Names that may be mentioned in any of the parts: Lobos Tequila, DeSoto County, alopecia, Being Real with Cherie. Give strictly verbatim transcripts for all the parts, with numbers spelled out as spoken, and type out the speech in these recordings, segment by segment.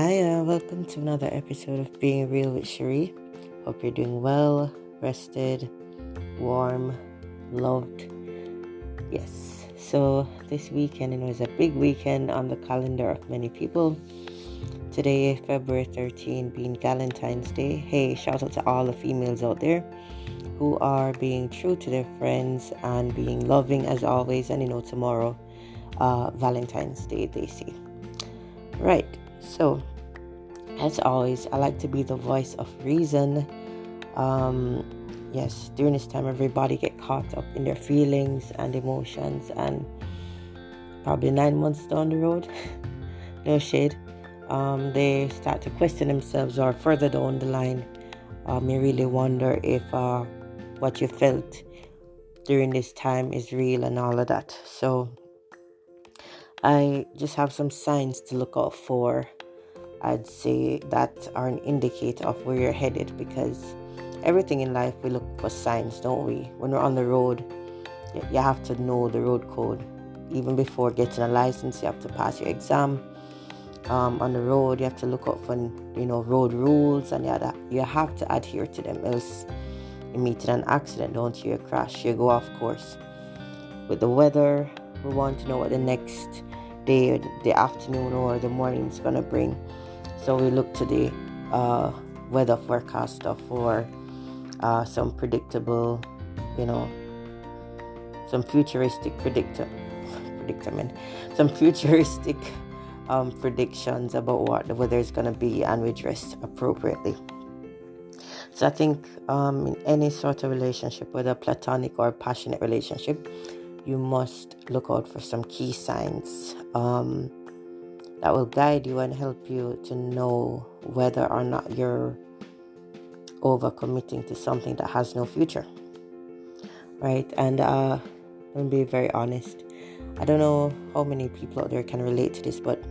Hi, uh, welcome to another episode of Being Real with Cherie. Hope you're doing well, rested, warm, loved. Yes, so this weekend, you know, is a big weekend on the calendar of many people. Today, February thirteenth, being Valentine's Day. Hey, shout out to all the females out there who are being true to their friends and being loving as always. And you know, tomorrow, uh, Valentine's Day, they say. Right. So, as always, I like to be the voice of reason. Um, yes, during this time, everybody get caught up in their feelings and emotions, and probably nine months down the road, no shade, um, they start to question themselves, or further down the line, um, you really wonder if uh, what you felt during this time is real and all of that. So, I just have some signs to look out for, I'd say, that are an indicator of where you're headed, because everything in life, we look for signs, don't we? When we're on the road, you have to know the road code. Even before getting a license, you have to pass your exam. Um, on the road, you have to look out for, you know, road rules, and you have to adhere to them, else you meet an accident, don't you? You crash, you go off course. With the weather, we want to know what the next day or the afternoon or the morning is going to bring, so we look to the uh, weather forecast for uh, some predictable, you know, some futuristic predictor, predicament, some futuristic um, predictions about what the weather is going to be, and we dress appropriately. So I think um, in any sort of relationship, whether platonic or passionate relationship, you must look out for some key signs um, that will guide you and help you to know whether or not you're overcommitting to something that has no future, right? And uh, let me be very honest. I don't know how many people out there can relate to this, but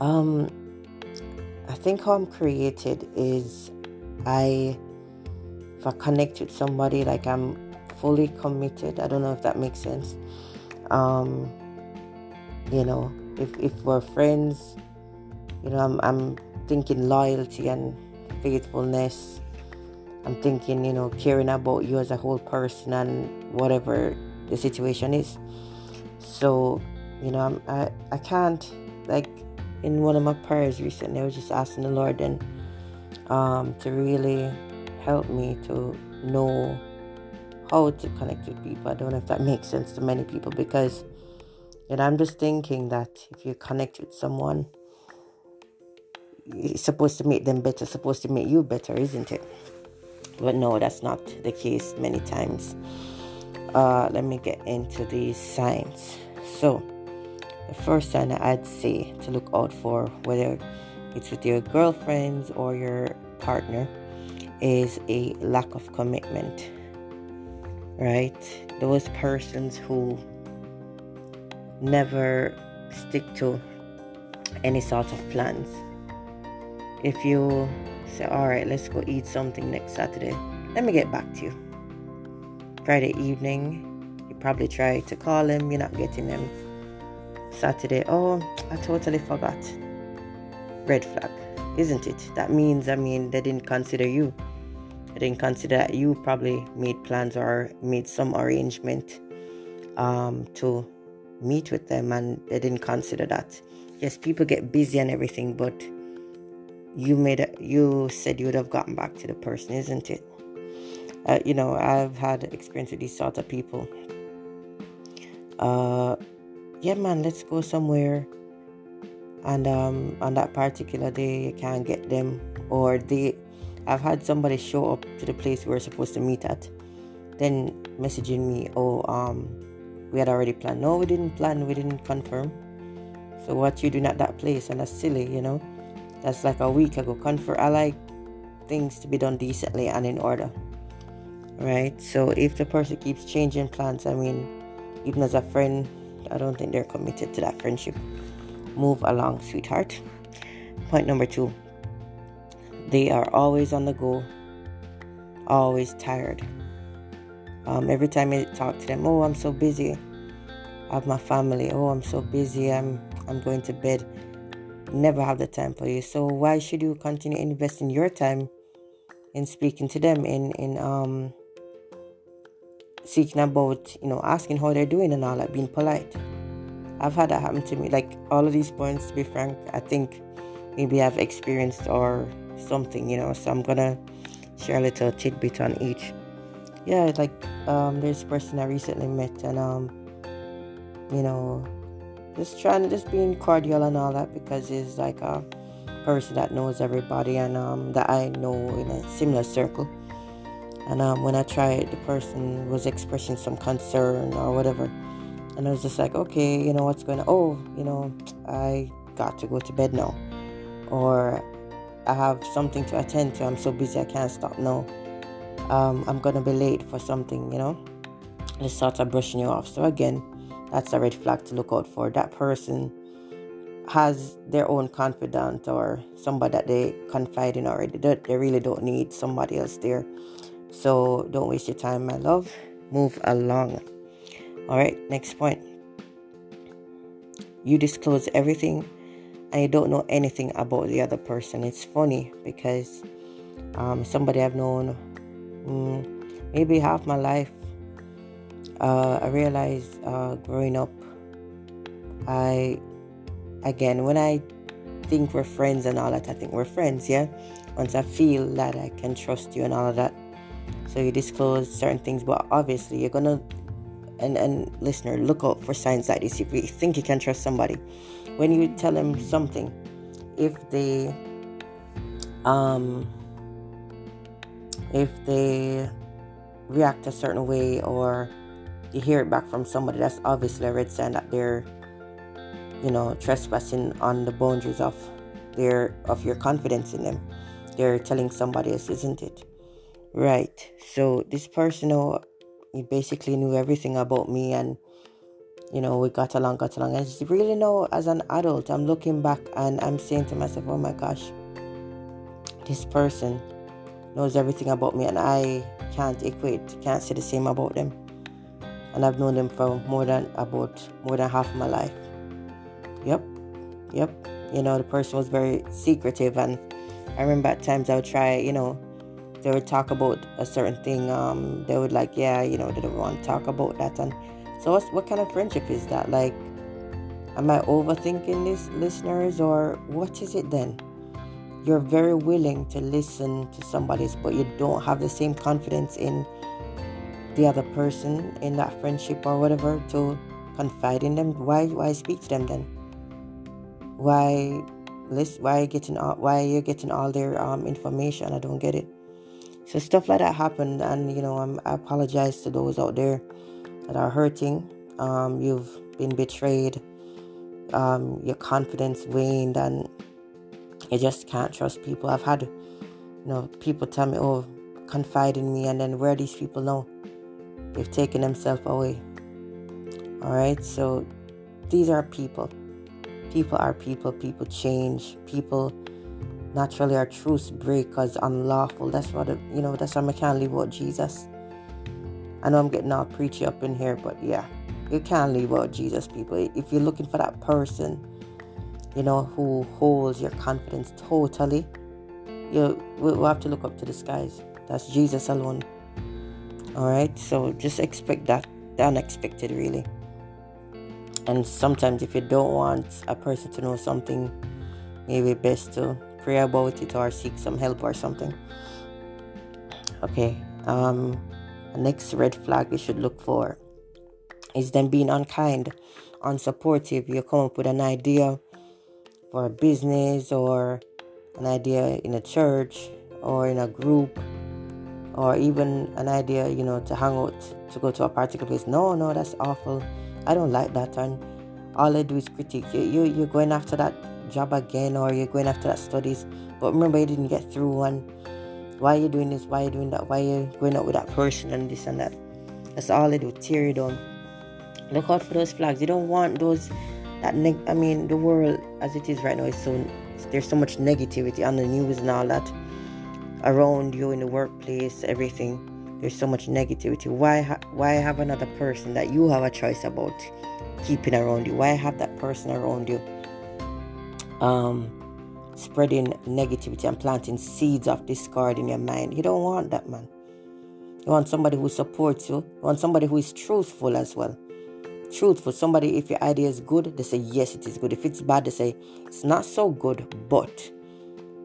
um, I think how I'm created is I, if I connect with somebody, like I'm fully committed. I don't know if that makes sense. Um, you know, if if we're friends, you know, I'm I'm thinking loyalty and faithfulness. I'm thinking, you know, caring about you as a whole person and whatever the situation is. So, you know, I'm, I I can't, like, in one of my prayers recently, I was just asking the Lord and um, to really help me to know how to connect with people. I don't know if that makes sense to many people, because, you know, I'm just thinking that if you connect with someone, it's supposed to make them better, supposed to make you better, isn't it? But no, that's not the case many times. Uh, let me get into these signs. So, the first sign that I'd say to look out for, whether it's with your girlfriends or your partner, is a lack of commitment. Right, those persons who never stick to any sort of plans. If you say, all right, let's go eat something next Saturday, let me get back to you. Friday evening, you probably try to call him, you're not getting him. Saturday, oh, I totally forgot. Red flag, isn't it? That means, I mean, they didn't consider you. I didn't consider that you probably made plans or made some arrangement um, to meet with them, and they didn't consider that. Yes, people get busy and everything, but you made a, you said you would have gotten back to the person, isn't it? Uh, you know, I've had experience with these sort of people. Uh, yeah, man, let's go somewhere. And um, on that particular day, you can't get them, or they... I've had somebody show up to the place we were supposed to meet at, then messaging me, oh, um, we had already planned. No, we didn't plan, we didn't confirm. So what you doing at that place? And that's silly, you know. That's like a week ago. Confirm. I like things to be done decently and in order, right? So if the person keeps changing plans, I mean, even as a friend, I don't think they're committed to that friendship. Move along, sweetheart. Point number two. They are always on the go, always tired. Um, every time I talk to them, oh, I'm so busy. I have my family. Oh, I'm so busy. I'm I'm going to bed. never have the time for you. So why should you continue investing your time in speaking to them, in in um seeking about, you know, asking how they're doing and all that, being polite? I've had that happen to me. Like, all of these points, to be frank, I think maybe I've experienced or something, you know. So I'm gonna share a little tidbit on each. Yeah, like um there's a person I recently met, and um you know, just trying to just being cordial and all that, because he's like a person that knows everybody, and um that I know in a similar circle. And um when I tried, the person was expressing some concern or whatever, and I was just like, okay, you know, what's going on? Oh, you know, I got to go to bed now, or I have something to attend to, I'm so busy I can't stop now, um, I'm gonna be late for something, you know. Just sort of brushing you off. So again, that's a red flag to look out for. That person has their own confidant or somebody that they confide in already. They, they really don't need somebody else there. So don't waste your time, my love. Move along. All right, next point. You disclose everything and you don't know anything about the other person. It's funny because um, somebody I've known mm, maybe half my life, uh, I realized uh, growing up, I, again, when I think we're friends and all that, I think we're friends, yeah? Once I feel that I can trust you and all of that. So you disclose certain things, but obviously you're going to, and, and listener, look out for signs like this. If you think you can trust somebody, when you tell them something, if they um if they react a certain way, or you hear it back from somebody, that's obviously a red sign that they're, you know, trespassing on the boundaries of their of your confidence in them. They're telling somebody else, isn't it? Right. So this person, oh, he basically knew everything about me, and you know, we got along, got along. I just really know, as an adult, I'm looking back and I'm saying to myself, oh my gosh, this person knows everything about me, and I can't equate, can't say the same about them. And I've known them for more than about more than half of my life. Yep, yep. You know, the person was very secretive, and I remember at times I would try, you know, they would talk about a certain thing. Um, they would like, yeah, you know, they don't want to talk about that. And so what's, what kind of friendship is that? Like, am I overthinking this, listeners, or what is it then? You're very willing to listen to somebody's, but you don't have the same confidence in the other person in that friendship or whatever to confide in them. Why? Why speak to them then? Why list? Why are you getting all? Why are you getting all their um information? I don't get it. So stuff like that happened, and you know, I'm, I apologize to those out there that are hurting. Um, you've been betrayed. Um, your confidence waned, and you just can't trust people. I've had, you know, people tell me, "Oh, confide in me," and then where are these people now? They've taken themselves away. All right, so these are people. People are people. People change. People naturally are truce breakers, unlawful. That's what it, you know. That's why I can't leave out Jesus. I know I'm getting all preachy up in here, but yeah, you can't leave out Jesus, people. If you're looking for that person, you know, who holds your confidence totally, you we'll have to look up to the skies. That's Jesus alone. All right, so just expect that the unexpected, really. And sometimes, if you don't want a person to know something, maybe best to pray about it or seek some help or something. Okay. Um, next red flag you should look for is them being unkind, unsupportive. You come up with an idea for a business, or an idea in a church, or in a group, or even an idea, you know, to hang out, to go to a particular place. No, no, that's awful. I don't like that. And all they do is critique you. you. You're going after that job again, or you're going after that studies. But remember, you didn't get through one. Why are you doing this? Why are you doing that? Why are you going out with that person and this and that? That's all they do. Tear you down. Look out for those flags. You don't want those. That neg- I mean, the world as it is right now is so. There's so much negativity on the news and all that around you in the workplace, everything. There's so much negativity. Why ha- why have another person that you have a choice about keeping around you? Why have that person around you? um, spreading negativity and planting seeds of discord in your mind. You don't want that, man. You want somebody who supports you. You want somebody who is truthful as well. Truthful. Somebody, if your idea is good, they say, yes, it is good. If it's bad, they say, it's not so good, but,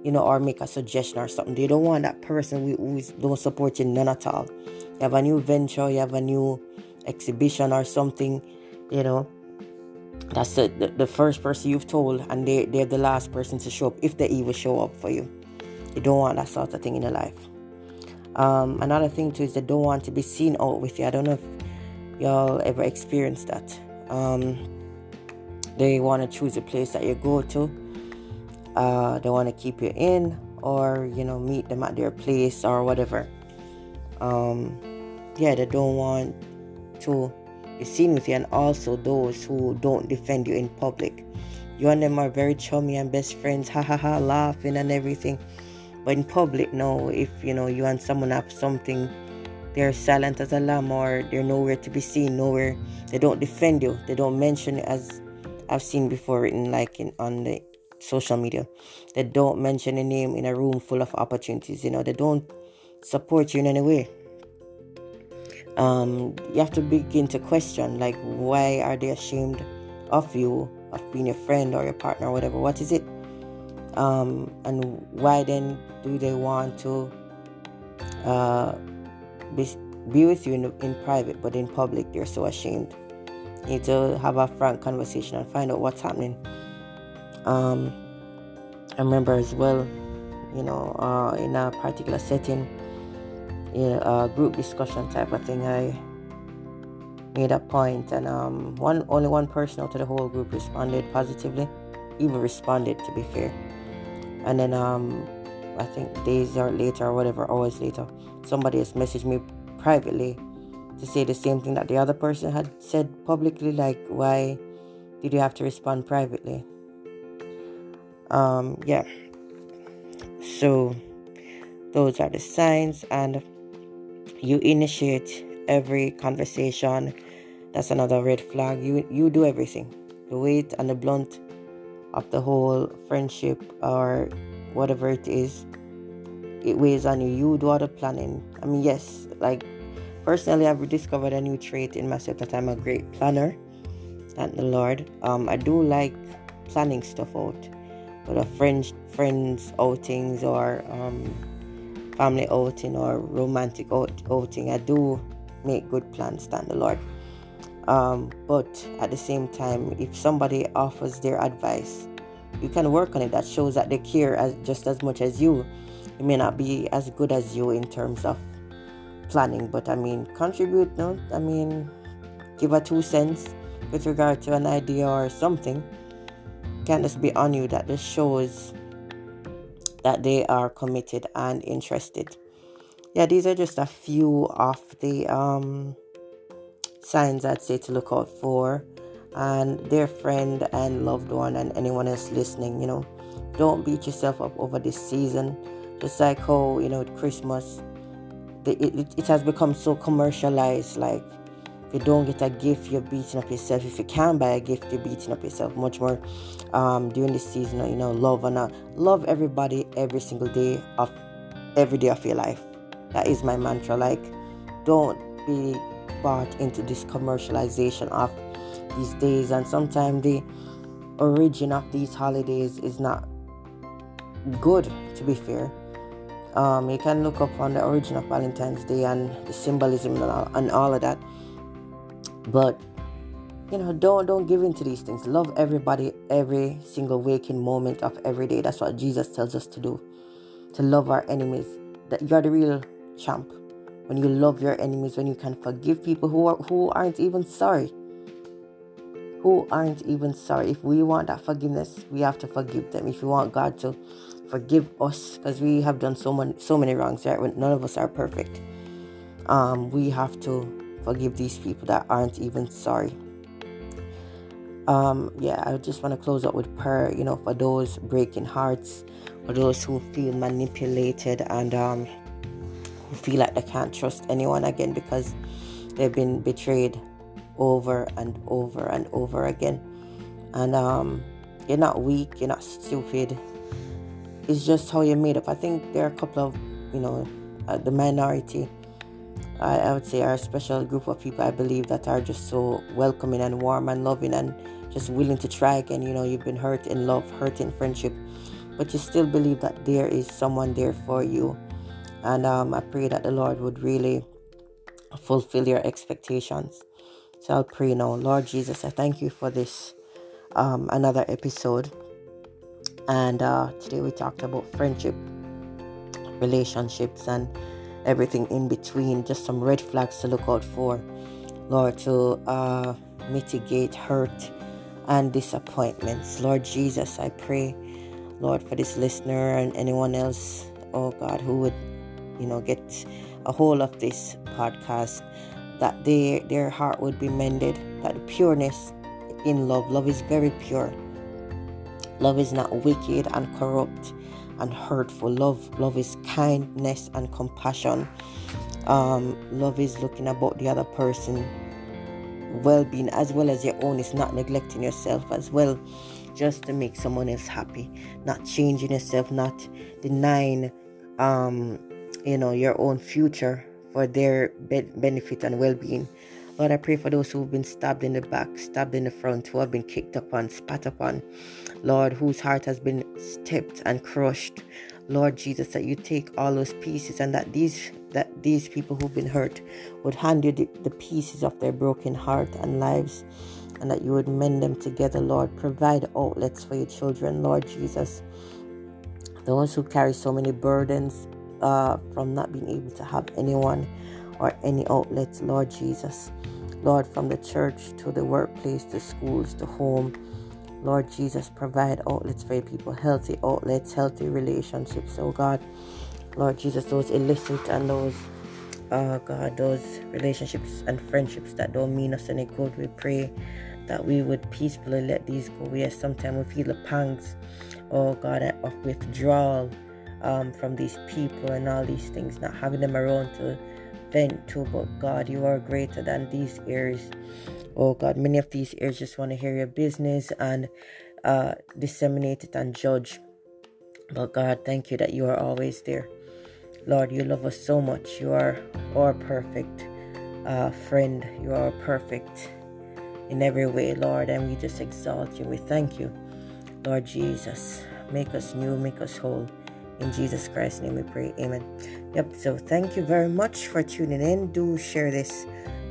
you know, or make a suggestion or something. You don't want that person who, who is, don't support you none at all. You have a new venture, you have a new exhibition or something, you know. That's the, the, the first person you've told, and they, they're the last person to show up, if they even show up for you. You don't want that sort of thing in your life. Um, another thing too is they don't want to be seen out with you. I don't know if y'all ever experienced that. Um, they want to choose a place that you go to. Uh, they want to keep you in, or, you know, meet them at their place or whatever. Um, yeah, they don't want to be seen with you, and also those who don't defend you in public. You and them are very chummy and best friends, ha ha ha, laughing and everything. But in public, no. If, you know, you and someone have something, they're silent as a lamb, or they're nowhere to be seen, nowhere. They don't defend you. They don't mention it, as I've seen before written, like in, on the social media. They don't mention a name in a room full of opportunities. You know, they don't support you in any way. Um, you have to begin to question, like, why are they ashamed of you, of being your friend or your partner or whatever? What is it? Um, and why then do they want to uh, be, be with you in, in private, but in public they're so ashamed? You need to have a frank conversation and find out what's happening. Um, I remember as well, you know, uh, in a particular setting, in a group discussion type of thing, I made a point, and um, one only one person out of the whole group responded positively, even responded, to be fair. And then um, I think days or later or whatever, hours later, somebody has messaged me privately to say the same thing that the other person had said publicly. Like, why did you have to respond privately? Um, yeah. So those are the signs. And you initiate every conversation. That's another red flag. You you do everything. The weight and the blunt of the whole friendship or whatever it is, it weighs on you. You do all the planning. I mean, yes, like, personally, I've discovered a new trait in myself, that I'm a great planner. Thank the Lord. Um, I do like planning stuff out, whether friends, friends outings, or um, family outing, or romantic out- outing. I do make good plans, thank the Lord. Um, but at the same time, if somebody offers their advice, you can work on it. That shows that they care as just as much as you. It may not be as good as you in terms of planning, but I mean, contribute, no? I mean, give a two cents with regard to an idea or something. Can't just be on you. That just shows that they are committed and interested. Yeah, these are just a few of the um. signs I'd say to look out for, and their friend and loved one and anyone else listening, you know, don't beat yourself up over this season. Just like how, you know, Christmas, the, it, it has become so commercialized. Like, if you don't get a gift, you're beating up yourself. If you can buy a gift, you're beating up yourself much more um, during this season. You know, love and uh, love everybody every single day of every day of your life. That is my mantra. Like, don't be part into this commercialization of these days, and sometimes the origin of these holidays is not good, to be fair. Um, you can look up on the origin of Valentine's Day and the symbolism and all, and all of that, but, you know, don't don't give in to these things. Love everybody every single waking moment of every day. That's what Jesus tells us to do, to love our enemies. That you're the real champ when you love your enemies, when you can forgive people who are, who aren't even sorry. Who aren't even sorry. If we want that forgiveness, we have to forgive them. If we want God to forgive us, because we have done so many, so many wrongs, right? When none of us are perfect. Um, we have to forgive these people that aren't even sorry. Um, yeah, I just want to close up with prayer, you know, for those breaking hearts, for those who feel manipulated and... Um, feel like they can't trust anyone again because they've been betrayed over and over and over again. And um You're not weak. You're not stupid. It's just how you're made up. I think there are a couple of, you know, uh, the minority, I, I would say, are a special group of people, I believe, that are just so welcoming and warm and loving and just willing to try again. You know, you've been hurt in love, hurt in friendship, but you still believe that there is someone there for you. And um, I pray that the Lord would really fulfill your expectations. So I'll pray now. Lord Jesus, I thank you for this, um, another episode. And uh, today we talked about friendship, relationships, and everything in between. Just some red flags to look out for, Lord, to uh, mitigate hurt and disappointments. Lord Jesus, I pray, Lord, for this listener and anyone else, oh God, who would, you know, get a hold of this podcast, that they, their heart would be mended, that the pureness in love, love is very pure. Love is not wicked and corrupt and hurtful. Love, love is kindness and compassion. Um, love is looking about the other person well-being as well as your own. It's not neglecting yourself as well, just to make someone else happy. Not changing yourself, not denying, um, you know, your own future for their be- benefit and well-being. Lord, I pray for those who've been stabbed in the back, stabbed in the front, who have been kicked upon, spat upon. Lord, whose heart has been stepped and crushed. Lord Jesus, that you take all those pieces, and that these that these people who've been hurt would hand you the, the pieces of their broken heart and lives, and that you would mend them together, Lord. Provide outlets for your children, Lord Jesus. Those who carry so many burdens uh, from not being able to have anyone or any outlets, Lord Jesus. Lord, from the church to the workplace, to schools, to home, Lord Jesus, provide outlets for your people, healthy outlets, healthy relationships, oh God. Lord Jesus, those illicit and those, oh God, those relationships and friendships that don't mean us any good, we pray that we would peacefully let these go. Yes, sometimes we feel the pangs, oh God, of withdrawal um, from these people and all these things, not having them around to vent to, but God, you are greater than these ears. Oh God, many of these ears just want to hear your business and uh, disseminate it and judge. But God, thank you that you are always there. Lord, you love us so much. You are our perfect uh, friend. You are perfect in every way, Lord, and we just exalt you. We thank you, Lord Jesus. Make us new, make us whole. In Jesus Christ's name we pray. Amen. Yep, so thank you very much for tuning in. Do share this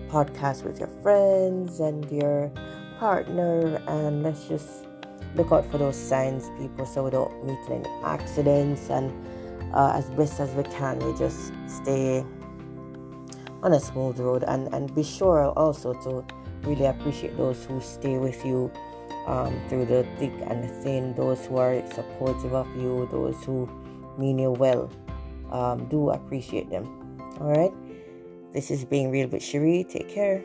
podcast with your friends and your partner. And let's just look out for those signs, people, so we don't meet any accidents. And uh, as best as we can, we just stay on a smooth road. And, and be sure also to really appreciate those who stay with you um, through the thick and the thin. Those who are supportive of you, those who mean you well, um, do appreciate them. All right, this is Being Real with Cherie. Take care.